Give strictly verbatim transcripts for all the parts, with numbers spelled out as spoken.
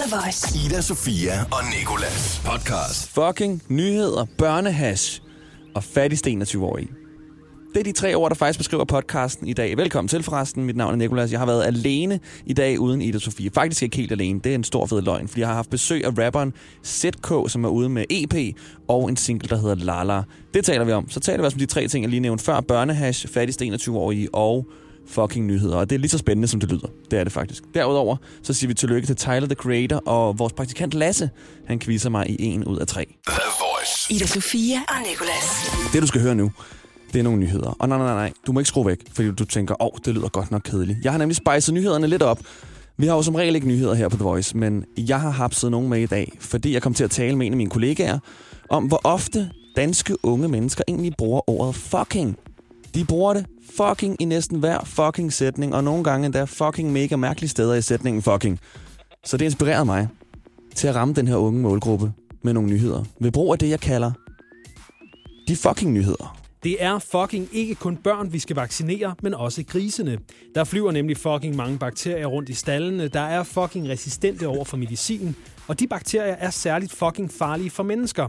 The Voice. Ida, Sofia og Nicolas podcast. Fucking nyheder, børnehash og fattigste enogtyve-årige. Det er de tre ord, der faktisk beskriver podcasten i dag. Velkommen til forresten. Mit navn er Nicolas. Jeg har været alene i dag uden Ida og Sofia. Faktisk ikke helt alene. Det er en stor fed løgn, fordi jeg har haft besøg af rapperen Z K, som er ude med E P og en single, der hedder Lala. Det taler vi om. Så taler vi også om de tre ting, jeg lige nævnte før. Børnehash, fattigste enogtyve-årige og fucking nyheder, og det er lige så spændende, som det lyder. Det er det faktisk. Derudover, så siger vi tillykke til Tyler the Creator, og vores praktikant Lasse, han quizzer mig i en ud af tre. The Voice. Ida, Sofia og Nicolas. Det, du skal høre nu, det er nogle nyheder. Og nej, nej, nej, du må ikke skrue væk, fordi du tænker, åh, oh, det lyder godt nok kedeligt. Jeg har nemlig spejset nyhederne lidt op. Vi har jo som regel ikke nyheder her på The Voice, men jeg har hapset nogen med i dag, fordi jeg kom til at tale med en af mine kollegaer om, hvor ofte danske unge mennesker egentlig bruger ordet fucking. De bruger det fucking i næsten hver fucking sætning, og nogle gange endda fucking mega mærkelige steder i sætningen fucking. Så det inspirerede mig til at ramme den her unge målgruppe med nogle nyheder ved brug af det, jeg kalder de fucking nyheder. Det er fucking ikke kun børn, vi skal vaccinere, men også grisene. Der flyver nemlig fucking mange bakterier rundt i stallene, der er fucking resistente over for medicinen, og de bakterier er særligt fucking farlige for mennesker.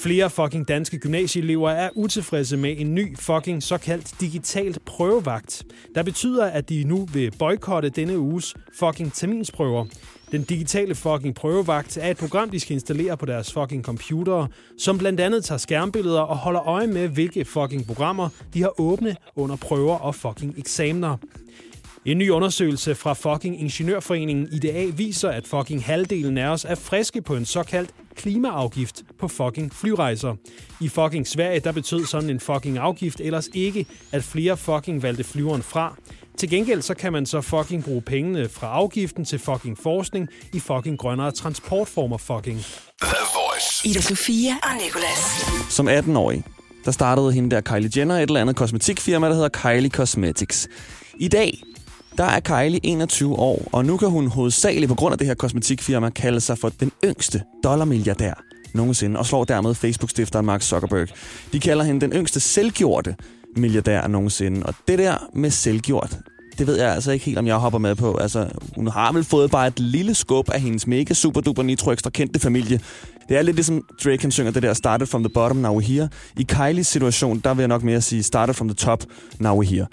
Flere fucking danske gymnasieelever er utilfredse med en ny fucking såkaldt digitalt prøvevagt, der betyder, at de nu vil boykotte denne uges fucking terminsprøver. Den digitale fucking prøvevagt er et program, de skal installere på deres fucking computere, som blandt andet tager skærmbilleder og holder øje med, hvilke fucking programmer de har åbne under prøver og fucking eksamener. En ny undersøgelse fra fucking Ingeniørforeningen I D A viser, at fucking halvdelen af os er friske på en såkaldt klimaafgift på fucking flyrejser. I fucking Sverige, der betød sådan en fucking afgift ellers ikke, at flere fucking valgte flyveren fra. Til gengæld så kan man så fucking bruge pengene fra afgiften til fucking forskning i fucking grønnere transportformer fucking. Ida, Sofia og Nicolas. Som atten-årig, der startede hende der Kylie Jenner et eller andet kosmetikfirma, der hedder Kylie Cosmetics. I dag der er Kylie enogtyve år, og nu kan hun hovedsageligt på grund af det her kosmetikfirma kalde sig for den yngste dollarmilliardær nogensinde, og slår dermed Facebook-stifteren Mark Zuckerberg. De kalder hende den yngste selvgjorte milliardær nogensinde, og det der med selvgjort, det ved jeg altså ikke helt, om jeg hopper med på. Altså, hun har vel fået bare et lille skub af hendes mega superduper nitro ekstra kendte familie. Det er lidt ligesom Drake, han synger det der started from the bottom, now we're here. I Kylies situation, der vil jeg nok mere sige started from the top, now we're here.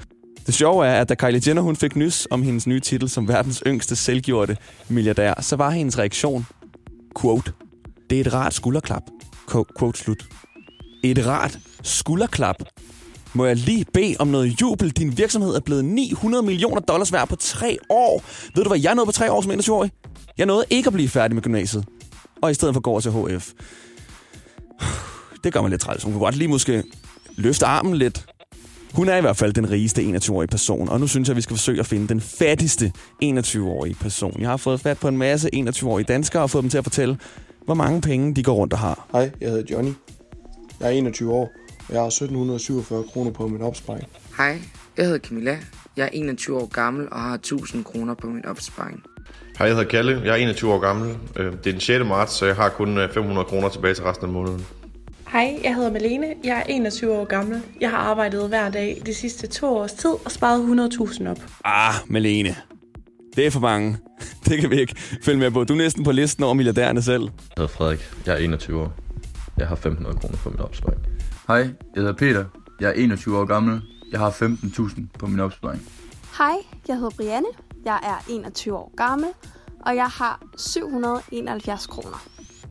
Det sjove er, at da Kylie Jenner hun fik nys om hendes nye titel som verdens yngste selvgjorte milliardær, så var hendes reaktion, quote, det er et rart skulderklap, quote slut. Et rart skulderklap. Må jeg lige bede om noget jubel? Din virksomhed er blevet ni hundrede millioner dollars værd på tre år. Ved du, hvad jeg nåede på tre år som enogtyve-årig? Jeg nåede ikke at blive færdig med gymnasiet. Og i stedet for går til H F. Det gør mig lidt træls. Hun kan godt lige måske løfte armen lidt. Hun er i hvert fald den rigeste enogtyve-årige person, og nu synes jeg, vi skal forsøge at finde den fattigste enogtyve-årige person. Jeg har fået fat på en masse enogtyve-årige danskere og fået dem til at fortælle, hvor mange penge de går rundt og har. Hej, jeg hedder Johnny. Jeg er enogtyve år, og jeg har sytten hundrede syvogfyrre kroner på min opsparing. Hej, jeg hedder Camilla. Jeg er enogtyve år gammel og har tusind kroner på min opsparing. Hej, jeg hedder Kalle. Jeg er enogtyve år gammel. Det er den sjette marts, så jeg har kun fem hundrede kroner tilbage til resten af måneden. Hej, jeg hedder Malene. Jeg er enogtyve år gammel. Jeg har arbejdet hver dag de sidste to års tid og sparet hundrede tusind op. Ah, Malene. Det er for mange. Det kan vi ikke følge med på. Du er næsten på listen over milliardærerne selv. Jeg hedder Frederik. Jeg er enogtyve år. Jeg har femten hundrede kroner på min opsparing. Hej, jeg hedder Peter. Jeg er enogtyve år gammel. Jeg har femten tusind på min opsparing. Hej, jeg hedder Brianne. Jeg er enogtyve år gammel, og jeg har syv hundrede enoghalvfjerds kroner.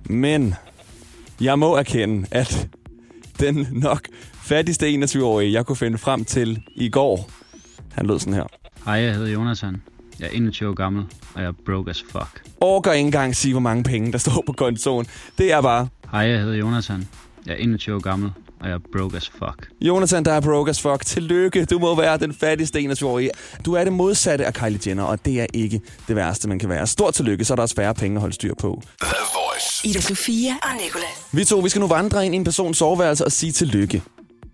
Men jeg må erkende, at den nok fattigste enogtyve-årige, jeg kunne finde frem til i går, han lød sådan her. Hej, jeg hedder Jonathan. Jeg er enogtyve år gammel, og jeg er broke as fuck. Orker ikke engang sige, hvor mange penge, der står på kontoen. Det er bare... Hej, jeg hedder Jonathan. Jeg er enogtyve år gammel, og jeg er broke as fuck. Jonathan, der er broke as fuck. Tillykke, du må være den fattigste enogtyve-årige. Du er det modsatte af Kylie Jenner, og det er ikke det værste, man kan være. Stort tillykke, så er der også færre penge at holde styr på. Ida, Sofia og Nicolas. Vi to, vi skal nu vandre ind i en persons soveværelse og sige tillykke.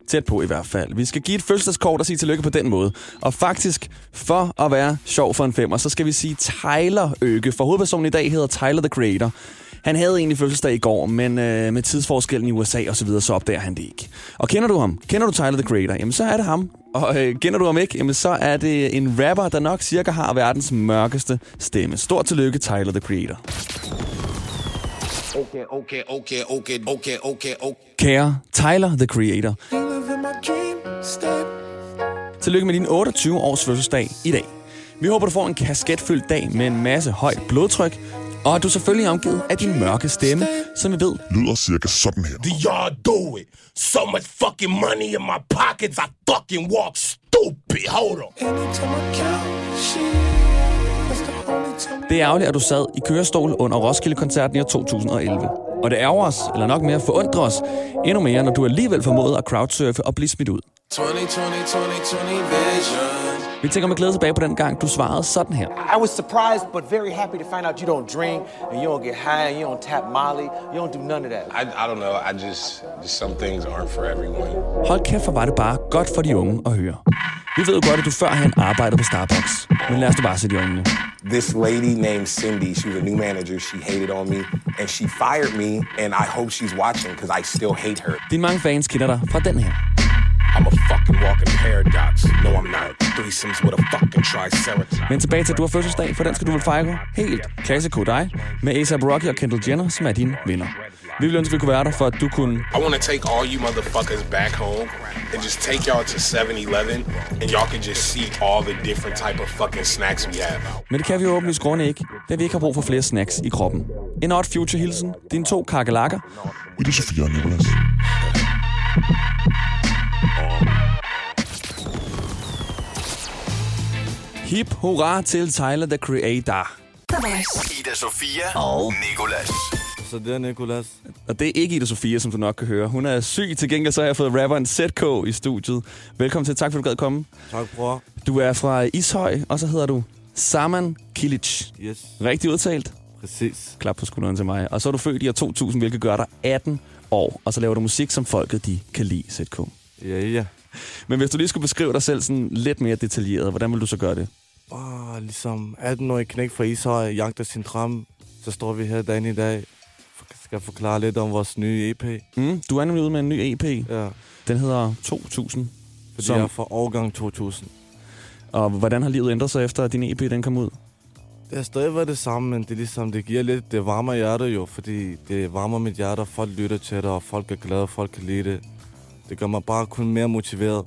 Tæt på i hvert fald. Vi skal give et fødselsdagskort og sige tillykke på den måde. Og faktisk, for at være sjov for en femmer, så skal vi sige Tyler Øke. For hovedpersonen i dag hedder Tyler the Creator. Han havde egentlig fødselsdag i går, men øh, med tidsforskellen i U S A og så videre, så opdager han det ikke. Og kender du ham? Kender du Tyler the Creator? Jamen så er det ham, Og øh, kender du ham ikke, jamen, så er det en rapper, der nok cirka har verdens mørkeste stemme. Stort tillykke, Tyler the Creator. Okay, okay, okay, okay, okay, okay, okay. Kære Tyler the Creator. Tillykke med din otteogtyve års fødselsdag i dag. Vi håber, du får en kasketfyldt dag med en masse højt blodtryk, og at du selvfølgelig er omgivet af din mørke stemme, som vi ved lyder cirka sådan her. Do y'all do it? So much fucking money in my pockets, I fucking walk stupid. Hold on. Det er ærgerligt, at du sad i kørestol under Roskilde-koncerten i to tusind og elleve. Og det ærger os, eller nok mere forundrer os, endnu mere, når du alligevel formåede at crowdsurfe og blive smidt ud. Vi tænker med glæde tilbage på den gang, du svarede sådan her. I was surprised, but very happy to find out you don't drink, and you don't get high, and you don't tap Molly, you don't do none of that. I, I don't know, I just, just some things aren't for everyone. Hold kæft, for var det bare godt for de unge at høre. Vi ved jo godt, at du førhen arbejder på Starbucks, men lad os da bare sætte i øjnene. This lady named Cindy, she was a new manager, she hated on me, and she fired me, and I hope she's watching, because I still hate her. Dine mange fans kender dig fra den her. I'm a fucking walking paradox. No, I'm not. Threesomes with a fucking triceratops. Men tilbage til, at du har fødselsdag, for den skal du vel fejre helt klassisk hos dig, med A$AP Rocky og Kendall Jenner, som er dine venner. Vi ville ønske, at vi kunne være der, for at du kunne... I want to take all you motherfuckers back home, and just take y'all to seven eleven, and y'all can just see all the different type of fucking snacks we have. Men det kan vi jo åbenlyst grunde ikke, da vi ikke har brug for flere snacks i kroppen. En odd future hilsen, dine to kakelakker. Vi er Sofia og Nicolas. Hip hurra til Tyler the Creator. Ida Sofia og Nicolas. Så det er Nicolas. Og det er ikke Ida Sofia, som du nok kan høre. Hun er syg. Til gengæld så har jeg fået rapperen Z K i studiet. Velkommen til. Tak for, at du gad komme. Tak, bror. Du er fra Ishøj, og så hedder du Saman Kilich. Yes. Rigtig udtalt. Præcis. Klap på skulderen til mig. Og så er du født i år to tusind, hvilket gør dig atten år. Og så laver du musik, som folket de kan lide, Z K. Ja, ja. Men hvis du lige skulle beskrive dig selv sådan lidt mere detaljeret, hvordan ville du så gøre det? Åh, oh, ligesom atten-årig knæk fra Ishøj, jagter sin tram. Så står vi her dagen i dag, skal forklare lidt om vores nye E P. Mm, du er nemlig ude med en ny E P. Ja. Den hedder to tusind. Fordi som... jeg er fra årgang to tusind. Og hvordan har livet ændret sig efter, at din E P den kom ud? Det har stadig været det samme, men det, er ligesom, det giver lidt, det varmer hjertet jo, fordi det varmer mit hjerte, folk lytter til det, og folk er glade, og folk kan lide det. Det gør mig bare kun mere motiveret.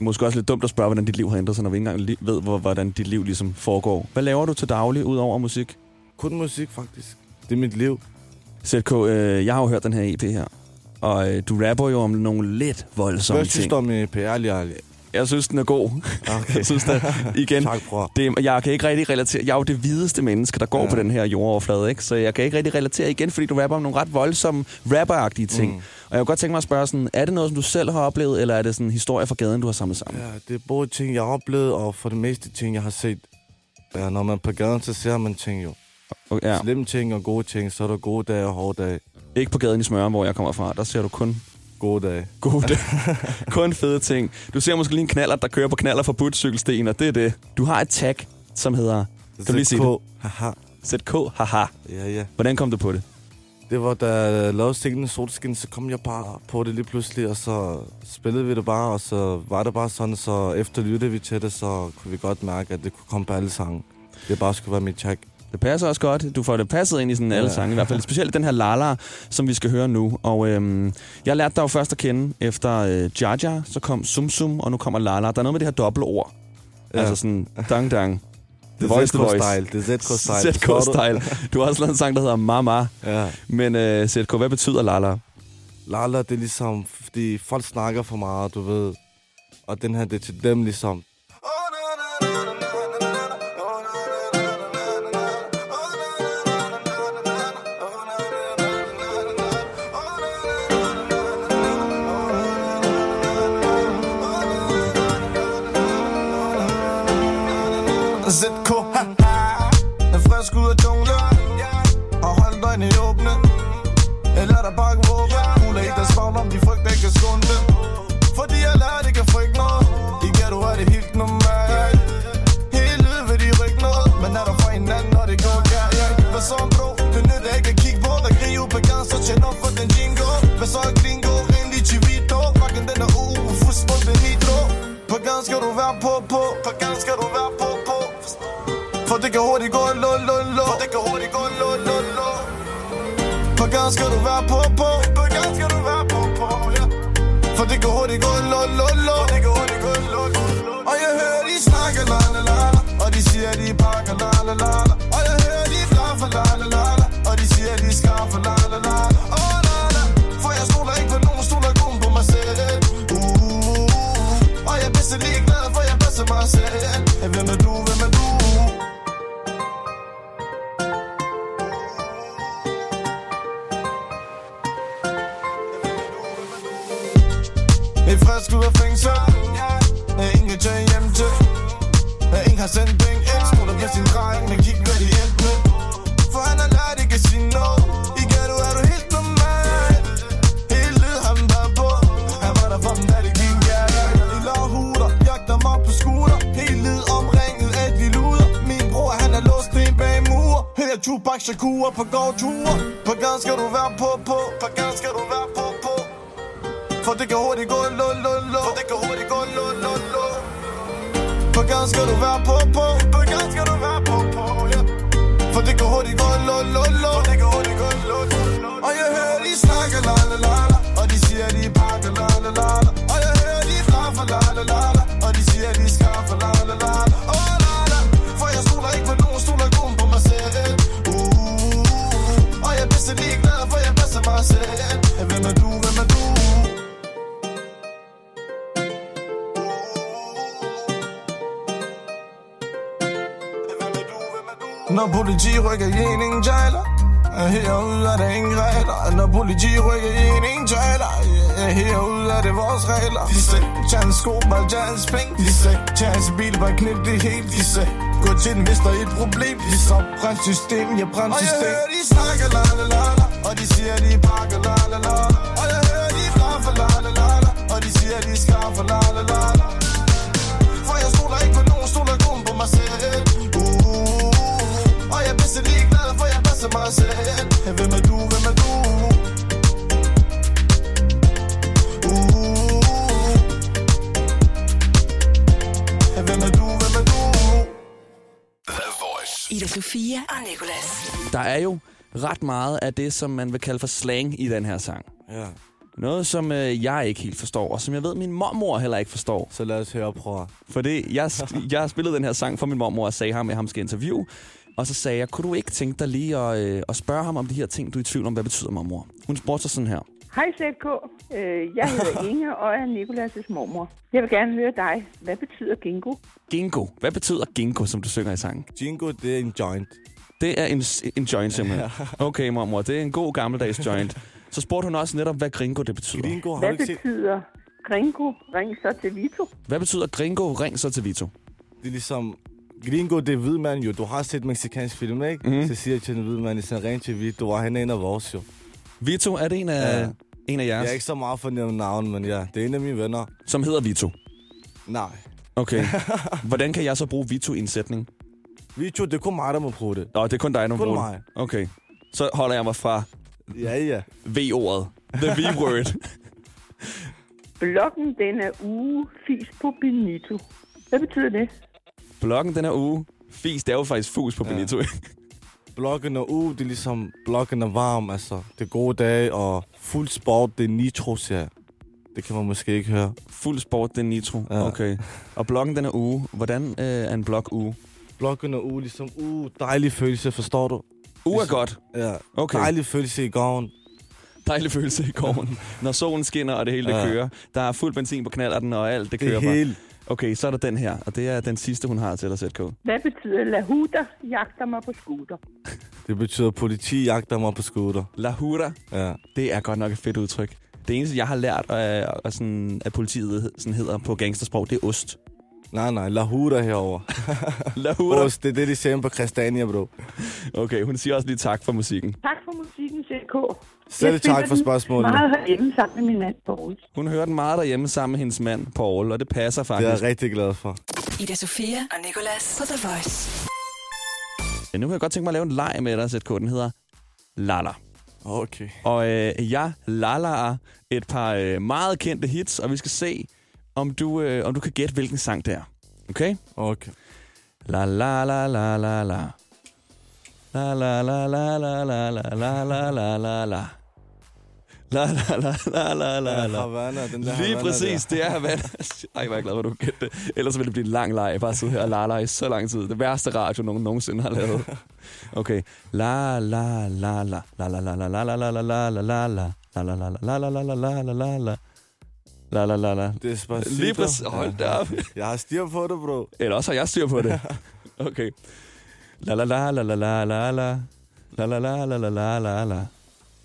Måske også lidt dumt at spørge, hvordan dit liv har ændret sig, når vi ikke engang ved, hvordan dit liv ligesom foregår. Hvad laver du til daglig, ud over musik? Kun musik, faktisk. Det er mit liv. Z K, øh, jeg har jo hørt den her E P her, og øh, du rapper jo om nogle lidt voldsomme ting. Hvad synes du om E P? Ærlig, ærlig. Jeg synes, den er god. Okay. Jeg synes, den, igen, tak, bror. Det, jeg kan ikke rigtig relatere. Jeg er jo det hvideste menneske, der går ja. På den her jordoverflade, ikke? Så jeg kan ikke rigtig relatere igen, fordi du rapper om nogle ret voldsomme, rapperagtige ting. Mm. Og jeg kunne godt tænke mig at spørge sådan, er det noget, som du selv har oplevet, eller er det sådan en historie fra gaden, du har samlet sammen? Ja, det er både ting, jeg har oplevet, og for det meste ting, jeg har set. Ja, når man på gaden, så ser man ting jo. Okay, ja. Slemme ting og gode ting, så er der gode dage og hårde dage. Ikke på gaden i Smørum, hvor jeg kommer fra. Der ser du kun... Gode dage. Gode dage. Kun fede ting. Du ser måske lige en knallert, der kører på knaller forbudt cykelstien, og det er det. Du har et tag, som hedder... Kan du lige sige det? Haha. Z K, haha. Ja, ja. Hvordan kom du på det? Det var, da jeg lavede singlen Solskin, så kom jeg bare på det lige pludselig, og så spillede vi det bare, og så var det bare sådan, så efter lyttede vi til det, så kunne vi godt mærke, at det kunne komme på alle sange. Det bare skulle være mit tag. Det passer også godt. Du får det passet ind i sådan alle ja. Sange, i hvert fald. Specielt den her Lala, som vi skal høre nu. Og øhm, jeg lærte dig jo først at kende efter øh, Jaja, så kom Sum Sum, og nu kommer Lala. Der er noget med det her dobbeltord. Ja. Altså sådan dang dang. Det er Z K-style. Det er Z K-style. Z K-style. Du har også lavet en sang, der hedder Mama. Ja. Men øh, Z K, hvad betyder Lala? Lala, det er ligesom, fordi folk snakker for meget, du ved. Og den her, det er til dem ligesom. Z K, haha, er frisk ud af junglen, og holdt øjne åbne, eller der bare kan råbe, huler i deres vagn om de frygter ikke kan skunde, fordi jeg lærer, det kan frygte noget, ikke er du er det helt være på på. På gang skal du være på på. For det kan hurtigt gå en lån lån lån. For det kan hurtigt gå en lån lån lån. På gang skal du være på på. På gang skal du være på på. For det kan hurtigt gå en lån lån lån. For det kan hurtigt gå en lån lån lån. Og jeg hører de snakke la la la. Og de siger de pakker la la la. Og jeg hører de flaffer la la la. Og de siger de skaffer la la la. Åh la la. For jeg stoler ikke på nogen, stoler kun på mig selv. Jeg er lige glad for, jeg passer mig selv. Hvem er du, hvem er du? Jeg er frisk ud af fængsel. Jeg er ingen tjej hjem til. Ingen har sendt penge ind. Smutter med sin dreng, men kig hvad de endte med. For han har lært ikke at sige no. I ghetto er du helt normal. Helt led ham bare på. Han var der for dem, da det gik galt. På skuter, helt lid omringet af de luder. Min bror, han er låst ind bag mure. Her Tupac Shakur på gårdture. På gang skal du være på på. På gang skal du være på på. For det kan hurtigt gå en lån lån lån. For det kan hurtigt gå en lån lån lån. På gang skal du være på på. På gang skal du være på på, ja. For det kan hurtigt gå en lån lån lån. For det kan hurtigt gå en lån lån lån. Og jeg hører de snakke la la la. Og de siger de pakker la la la. Og jeg hører de flaffer la la la. Og de siger, de skaffer la la la. Oh la la. For jeg stoler ikke på nogen, stoler kun på mig selv. Uh, uh, uh. Og jeg er bedst lige glad, for jeg passer mig selv. Hvem er du, hvem er du? Hvem er du, hvem er du? Når politi rykker i en ingen jejler. Herude er der ingen regler. Når politi rykker i en ingen jejler. Herude er det vores regler. De sagde, tag en sko, bare tag en spæng. De sagde, tag en bil, bare knip det helt. De sagde, gå til den, hvis der er et problem. De sagde, brænd system, jeg brænd system. Og jeg hører de snakker la la la. Og de siger de pakker la la la. Og jeg hører de flaffer la la la. Og de siger de skaffer la la la. For jeg stoler ikke på nogen, stoler kun på mig selv. Uh, uh, uh. Og jeg er bedst lige glad, for jeg passer mig selv. Hvem er du, hvem er du? Ida Sofia og Nicolas. Der er jo ret meget af det, som man vil kalde for slang i den her sang. Ja. Noget, som øh, jeg ikke helt forstår, og som jeg ved, min mormor heller ikke forstår. Så lad os høre, prøv. Fordi jeg, jeg spillede den her sang for min mormor og sagde ham, at ham skal interview. Og så sagde jeg, kunne du ikke tænke dig lige at, øh, at spørge ham om de her ting, du er i tvivl om, hvad betyder mormor? Hun spurgte sig sådan her. Hej Z K, jeg hedder Inge og er Nicolas' mormor. Jeg vil gerne høre dig. Hvad betyder gingo? Gingo. Hvad betyder gingo, som du synger i sangen? Gingo, det er en joint. Det er en, en joint, simpelthen. Okay, mormor, det er en god gammeldags joint. Så spurgte hun også netop, hvad gringo det betyder. Gringo, hvad betyder gringo? Ring så til Vito. Hvad betyder gringo? Ring så til Vito. Det er ligesom... Gringo, det er hvid mand jo. Du har set mexikansk film, ikke? Mm-hmm. Så siger jeg til den hvide mand, så ring til Vito, og han er en af vores jo. Vito, er det en af, ja. en af jeres? Jeg er ikke så meget for nævnt navn, men ja, det er en af mine venner. Som hedder Vito? Nej. Okay. Hvordan kan jeg så bruge Vito i en sætning? Vito, det er kun mig, der må bruge det. Nå, det er kun dig, der må kun bruge mig. Det. Okay. Så holder jeg mig fra... Ja, ja. V-ordet. The V-word. Blokken denne uge, fis på Benito. Hvad betyder det? Blokken denne uge, fis, det er jo faktisk fus på ja. Benito. Blokken og uge, det er ligesom, blokken er varm, altså. Det er gode dage, og fuld sport, det er nitro, siger jeg. Det kan man måske ikke høre. Fuld sport, det er nitro, ja. Okay. Og blokken den er uge. Hvordan øh, er en blok uge? Blokken og uge, ligesom uge, dejlig følelse, forstår du? Uge ligesom, er godt? Ja, okay. Dejlig følelse i gården. Dejlig følelse i gården. Når solen skinner, og det hele det ja. kører. Der er fuld benzin på knallerten, og alt det kører det hele. Bare. Okay, så er der den her, og det er den sidste, hun har til at sætte på. Hvad betyder lahuda jagter mig på scooter? Det betyder politi jagter mig på scooter. Lahuda? Ja. Det er godt nok et fedt udtryk. Det eneste, jeg har lært, at, at, sådan, at politiet sådan hedder på gangstersprog, det er ost. Nej, nej, lahuda herover. Lahuda? Ost, det er det, de ser på Kristania, bro. Okay, hun siger også lige tak for musikken. Tak for musikken, Z K. Selv tak for spørgsmålet. Jeg meget herhjemme sammen med min mand, Poul. Hun hører den meget derhjemme sammen med hendes mand, Poul, og det passer faktisk. Det er jeg rigtig glad for. Ida Sofia og Nicolas på The Voice. Ja, nu kan jeg godt tænke mig at lave en leg med dig, Z K. Den hedder Lala. Okay. Og øh, jeg lalaer et par øh, meget kendte hits, og vi skal se, om du, øh, om du kan gætte, hvilken sang det er. Okay? Okay. La la la la la la. La la la la la la la la la la la. La, la, la, la, la, la, la. Havana, den der. Lige præcis, der. Det er Havana. Ej, var jeg glad, hvor du gætte det. Ellers ville det blive en lang leg. Jeg bare sidde her og la, la i så lang tid. Det værste radio, nogen nogensinde har lavet. Okay. La, la, la, la. La, la, la, la, la, la, la, la, la, la, la. La, la, la, la, la, la, la, la, la, la, la. La, la, la, la. Despacito. Lige præcis. Hold da op. Jeg har styr på det, bro. Eller også har jeg styr på det. Okay. La, la, la, la, la, la, la, la. La, la, la, la, la, la, la, la.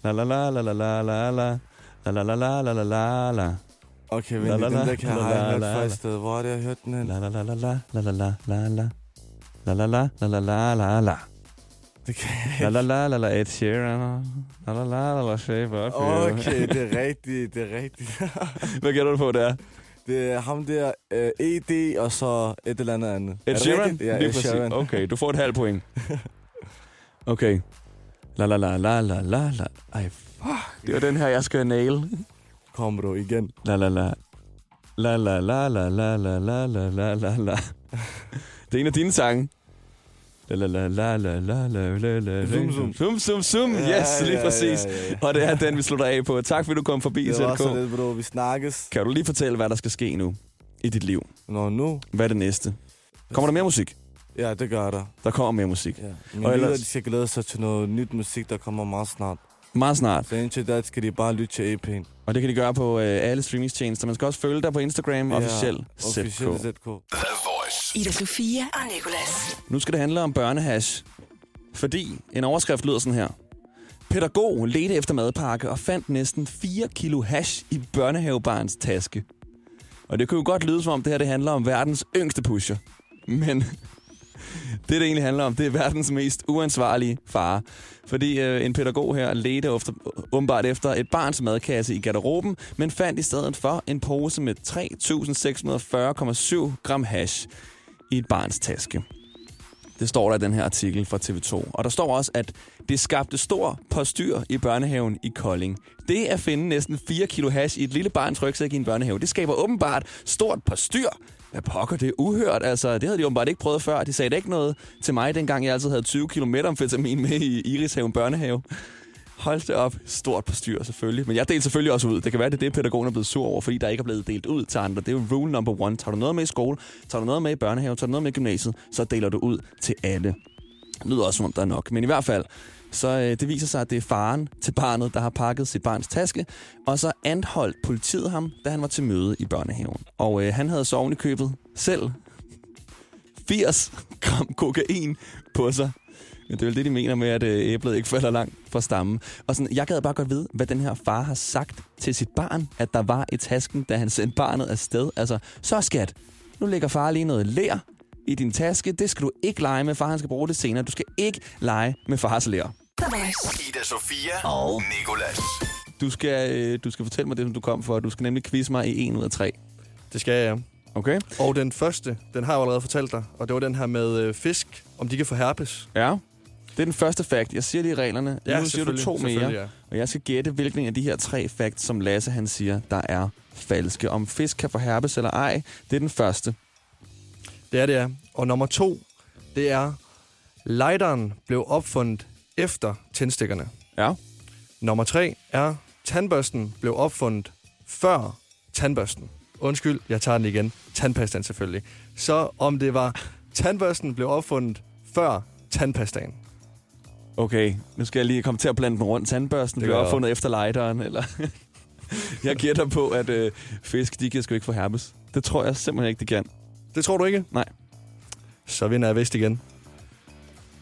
La la la la la la la la la la la la la la. Okay, men den der kan jeg have hørt fra et sted. Hvor har jeg hørt den hen? La la la la la la la la la la. La la la la la la la la. Det kan jeg ikke. La la la la Ed Sheeran. La la la la Shape Up. Okay, det er rigtigt, det er rigtigt. Hvad gælder du på, det er? Det er ham der, E D og så et eller andet andet. Ed Sheeran? Ja, Ed Sheeran. Okay, du får et halvt point. Okay. La la la la la la la. Ej, fuck. Det var den her, jeg skal nail. Kom, bro, igen. La la la. La la la la la la la la la la. Det er en af dine sange. La la la la la la la la. Zoom, zoom. Zoom, zoom, zoom. Yes, lige præcis. Og det er den, vi slutter af på. Tak, fordi du kom forbi, C L K. Det var så lidt, bro. Vi snakkes. Kan du lige fortælle, hvad der skal ske nu i dit liv? Nå, nu? Hvad er det næste? Kommer der mere musik? Ja, det gør der. Der kommer mere musik. Ja. Mine og ellers... lyder, de skal glæde sig til noget nyt musik, der kommer meget snart. Meget snart. Så indtil da skal de bare lytte til E P'en. Og det kan de gøre på øh, alle streamingstjenester. Man skal også følge dig på Instagram, ja, officiel Z K. Ida Sofia og Nicolas. Nu skal det handle om børnehash. Fordi en overskrift lyder sådan her. Pædagog ledte efter madpakke og fandt næsten fire kilo hash i børnehavebarns taske. Og det kunne jo godt lyde som om, det her det handler om verdens yngste pusher. Men... det, det egentlig handler om, det er verdens mest uansvarlige far. Fordi øh, en pædagog her ledte ofte, åbenbart efter et barns madkasse i garderoben, men fandt i stedet for en pose med tre tusind seks hundrede og fyrre komma syv gram hash i et barns taske. Det står der i den her artikel fra T V to. Og der står også, at det skabte stor postyr i børnehaven i Kolding. Det at finde næsten fire kilo hash i et lille barns rygsæk i en børnehave, det skaber åbenbart stort postyr. Hvad pokker, det er uhørt. Altså, det havde de åbenbart ikke prøvet før. De sagde ikke noget til mig, dengang jeg altid havde tyve kilometer amfetamin med i Irishaven børnehave. Hold det op. Stort postyr, selvfølgelig. Men jeg delte selvfølgelig også ud. Det kan være, det er det, pædagogen er blevet sur over, fordi der ikke er blevet delt ud til andre. Det er jo rule number one. Tager du noget med i skole, tager du noget med i børnehave, tager du noget med i gymnasiet, så deler du ud til alle. Det lyder også, som om der er nok. Men i hvert fald, så øh, det viser sig, at det er faren til barnet, der har pakket sit barns taske. Og så anholdt politiet ham, da han var til møde i børnehaven. Og øh, han havde så oven i købet selv firs gram kokain på sig. Det er vel det, de mener med, at æblet ikke falder langt fra stammen. Og sådan, jeg gad bare godt vide, hvad den her far har sagt til sit barn, at der var i tasken, da han sendte barnet afsted. Altså, så skat, nu lægger far lige noget ler i din taske. Det skal du ikke lege med. Far, han skal bruge det senere. Du skal ikke lege med fars ler. Ida Sofia og Nicolas. Du skal, du skal fortælle mig det, som du kom for. Du skal nemlig quizze mig i en ud af tre. Det skal jeg, ja. Okay. Og den første, den har jeg allerede fortalt dig. Og det var den her med øh, fisk, om de kan få herpes. Ja. Det er den første fact. Jeg siger lige reglerne. Ja, nu siger du to mere, ja. Og jeg skal gætte, hvilken af de her tre facts, som Lasse han siger, der er falske. Om fisk kan få herpes eller ej, det er den første. Det er det, ja. Og nummer to, det er, lighteren blev opfundet efter tændstikkerne. Ja. Nummer tre er, tandbørsten blev opfundet før tandbørsten. Undskyld, jeg tager den igen. Tandpastaen selvfølgelig. Så om det var, tandbørsten blev opfundet før tandpastaen. Okay, nu skal jeg lige komme til at blande den rundt. Tandbørsten bliver opfundet efter lighteren, eller... jeg gætter på, at øh, fisk, de kan sgu ikke få herpes. Det tror jeg simpelthen ikke, de kan. Det tror du ikke? Nej. Så vinder jeg vist igen.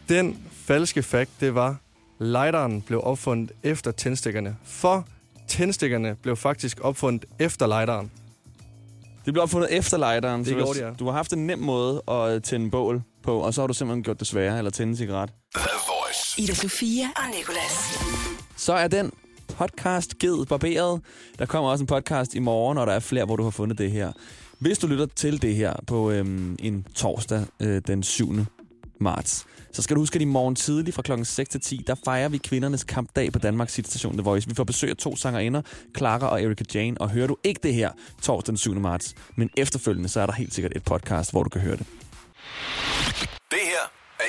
Den falske fact, det var, lighteren blev opfundet efter tændstikkerne. For tændstikkerne blev faktisk opfundet efter lighteren. Det blev opfundet efter lighteren. Det gjorde det, ja. Du har haft en nem måde at tænde bål på, og så har du simpelthen gjort det sværere, eller tænde en cigaret. Ida Sofia og Nicolas. Så er den podcast givet barberet. Der kommer også en podcast i morgen, og der er flere, hvor du har fundet det her. Hvis du lytter til det her på øhm, en torsdag øh, den syvende marts. Så skal du huske, at i morgen tidlig fra klokken seks til ti, der fejrer vi kvindernes kampdag på Danmarks station The Voice. Vi får besøg af to sangerinder, Clara og Erika Jane, og hører du ikke det her torsdag den syvende marts, men efterfølgende, så er der helt sikkert et podcast, hvor du kan høre det. Det her er